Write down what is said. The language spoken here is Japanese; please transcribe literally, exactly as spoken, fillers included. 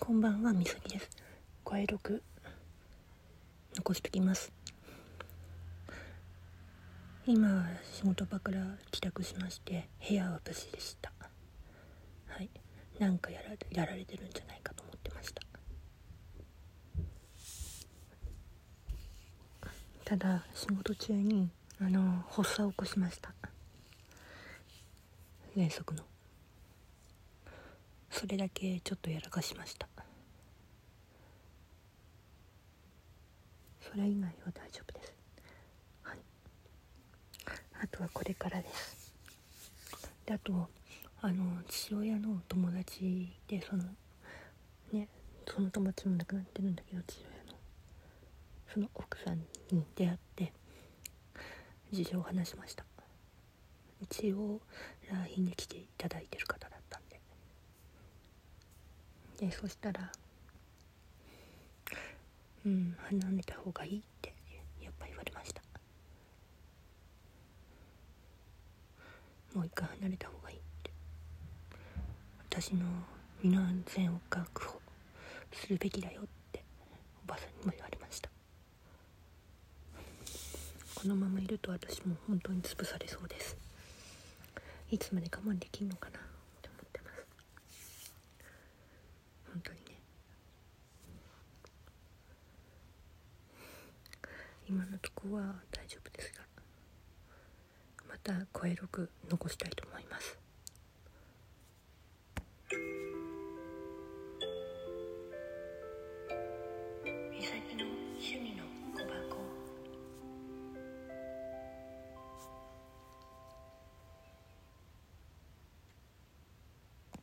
こんばんは、みすぎです。声録残しときます。今仕事場から帰宅しまして、部屋は無事でした。はい、なんかやら、やられてるんじゃないかと思ってました。ただ仕事中にあの発作を起こしました。喘息の。それだけちょっとやらかしました。それ以外は大丈夫です。はい。あとはこれからです。で、あとあの父親の友達で、そのねその友達も亡くなってるんだけど、父親のその奥さんに出会って事情を話しました。一応来賓で来ていただいてる方だったんで。でそしたら、うん、離れた方がいいってやっぱ言われました。もう一回離れた方がいいって、私の身の安全を確保するべきだよっておばさんにも言われました。このままいると私も本当に潰されそうです。いつまで我慢できんのかなって思ってます。本当にね、今のとこは大丈夫ですが、また声録残したいと思います。